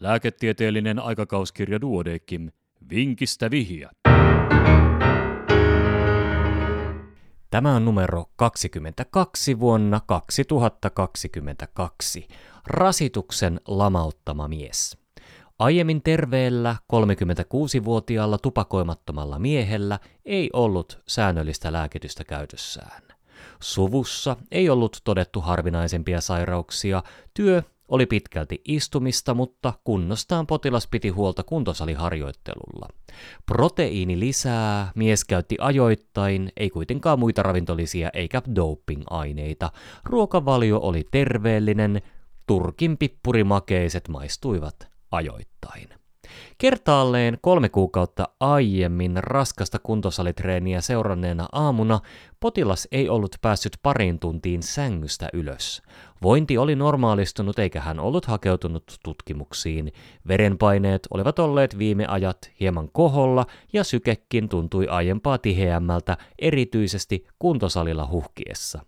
Lääketieteellinen aikakauskirja Duodecim. Vinkistä vihiä. Tämä on numero 22 vuonna 2022. Rasituksen lamauttama mies. Aiemmin terveellä 36-vuotiaalla tupakoimattomalla miehellä ei ollut säännöllistä lääkitystä käytössään. Suvussa ei ollut todettu harvinaisempia sairauksia, työ oli pitkälti istumista, mutta kunnostaan potilas piti huolta kuntosaliharjoittelulla. Proteiini lisää, mies käytti ajoittain, ei kuitenkaan muita ravintolisia eikä doping-aineita. Ruokavalio oli terveellinen, turkin pipppurimakeiset maistuivat ajoittain. Kertaalleen 3 kuukautta aiemmin raskasta kuntosalitreeniä seuranneena aamuna potilas ei ollut päässyt pariin tuntiin sängystä ylös. Vointi oli normaalistunut eikä hän ollut hakeutunut tutkimuksiin. Verenpaineet olivat olleet viime ajat hieman koholla ja sykekin tuntui aiempaa tiheämmältä, erityisesti kuntosalilla huhkiessa.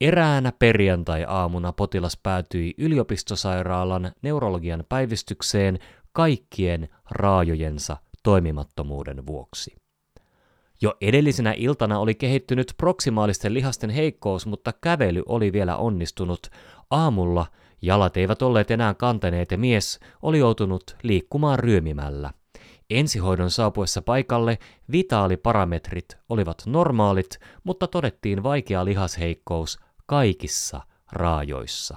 Eräänä perjantai-aamuna potilas päätyi yliopistosairaalan neurologian päivystykseen kaikkien raajojensa toimimattomuuden vuoksi. Jo edellisenä iltana oli kehittynyt proksimaalisten lihasten heikkous, mutta kävely oli vielä onnistunut. Aamulla jalat eivät olleet enää kantaneet ja mies oli joutunut liikkumaan ryömimällä. Ensihoidon saapuessa paikalle vitaaliparametrit olivat normaalit, mutta todettiin vaikea lihasheikkous kaikissa raajoissa.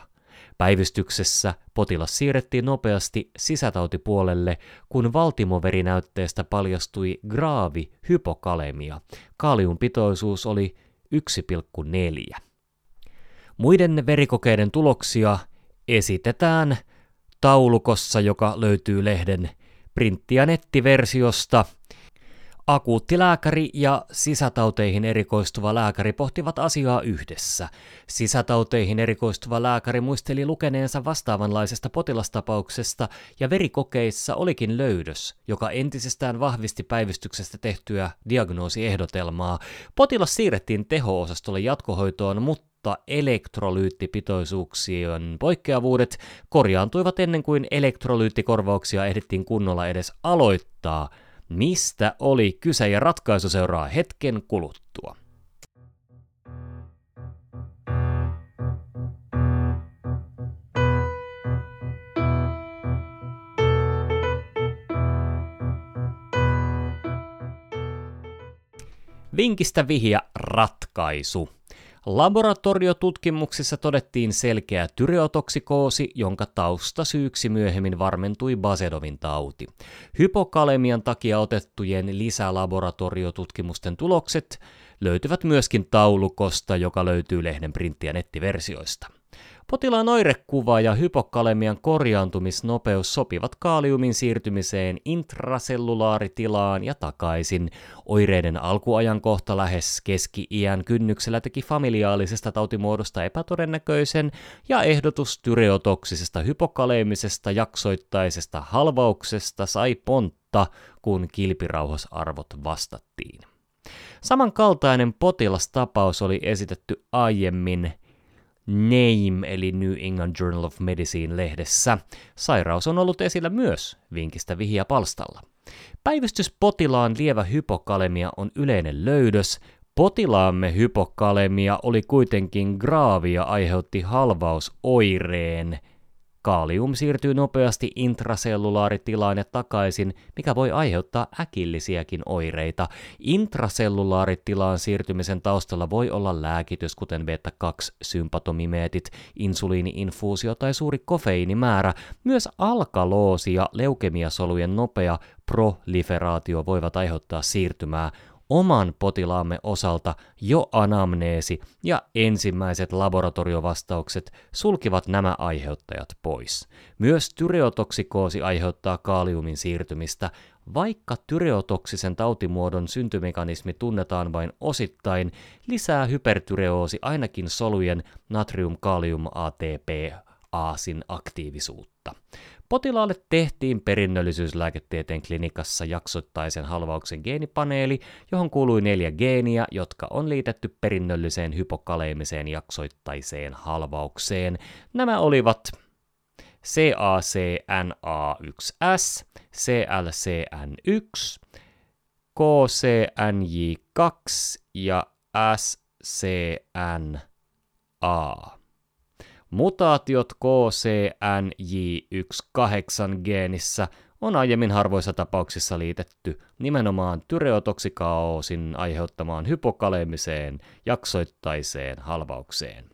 Päivystyksessä potilas siirrettiin nopeasti sisätautipuolelle, kun valtimoverinäytteestä paljastui graavi hypokalemia. Kaaliumpitoisuus oli 1,4. Muiden verikokeiden tuloksia esitetään taulukossa, joka löytyy lehden printti- ja nettiversiosta. Akuuttilääkäri ja sisätauteihin erikoistuva lääkäri pohtivat asiaa yhdessä. Sisätauteihin erikoistuva lääkäri muisteli lukeneensa vastaavanlaisesta potilastapauksesta ja verikokeissa olikin löydös, joka entisestään vahvisti päivystyksestä tehtyä diagnoosiehdotelmaa. Potilas siirrettiin teho-osastolle jatkohoitoon, mutta elektrolyyttipitoisuuksien poikkeavuudet korjaantuivat ennen kuin elektrolyyttikorvauksia ehdittiin kunnolla edes aloittaa. Mistä oli kyse ja ratkaisu seuraa hetken kuluttua. Vinkistä vihiä ratkaisu. Laboratoriotutkimuksissa todettiin selkeä tyreotoksikoosi, jonka taustasyyksi myöhemmin varmentui Basedowin tauti. Hypokalemian takia otettujen lisälaboratoriotutkimusten tulokset löytyvät myöskin taulukosta, joka löytyy lehden printti- ja nettiversioista. Potilaan oirekuva ja hypokalemian korjaantumisnopeus sopivat kaaliumin siirtymiseen intrasellulaaritilaan ja takaisin. Oireiden alkuajankohta lähes keski-iän kynnyksellä teki familiaalisesta tautimuodosta epätodennäköisen ja ehdotus tyreotoksisesta hypokaleemisesta jaksoittaisesta halvauksesta sai pontta, kun kilpirauhasarvot vastattiin. Samankaltainen potilastapaus oli esitetty aiemmin NEIM eli New England Journal of Medicine-lehdessä. Sairaus on ollut esillä myös vinkistä vihiä palstalla. Päivystyspotilaan lievä hypokalemia on yleinen löydös. Potilaamme hypokalemia oli kuitenkin graavi ja aiheutti halvausoireen. Kaalium siirtyy nopeasti intrasellulaaritilaan ja takaisin, mikä voi aiheuttaa äkillisiäkin oireita. Intrasellulaaritilaan siirtymisen taustalla voi olla lääkitys, kuten beta-2-sympatomimeetit, insuliini-infuusio tai suuri kofeiinimäärä. Myös alkaloosi ja leukemiasolujen nopea proliferaatio voivat aiheuttaa siirtymää. Oman potilaamme osalta jo anamneesi ja ensimmäiset laboratoriovastaukset sulkivat nämä aiheuttajat pois. Myös tyreotoksikoosi aiheuttaa kaaliumin siirtymistä. Vaikka tyreotoksisen tautimuodon syntymekanismi tunnetaan vain osittain, lisää hypertyreoosi ainakin solujen natrium-kaalium-ATP-aasin aktiivisuutta. Potilaalle tehtiin perinnöllisyyslääketieteen klinikassa jaksottaisen halvauksen geenipaneeli, johon kuului 4 geeniä, jotka on liitetty perinnölliseen hypokaleemiseen jaksoittaiseen halvaukseen. Nämä olivat CACNA1S, CLCN1, KCNJ2 ja SCN4A. Mutaatiot KCNJ18-geenissä on aiemmin harvoissa tapauksissa liitetty nimenomaan tyreotoksikaaosin aiheuttamaan hypokalemiseen jaksoittaiseen halvaukseen.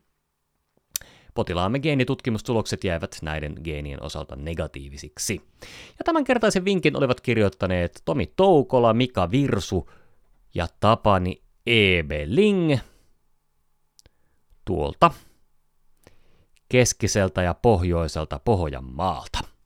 Potilaamme geenitutkimustulokset jäävät näiden geenien osalta negatiivisiksi. Ja tämänkertaisen vinkin olivat kirjoittaneet Tomi Toukola, Mika Virsu ja Tapani Ebeling tuolta keskiseltä ja pohjoiselta Pohjanmaalta.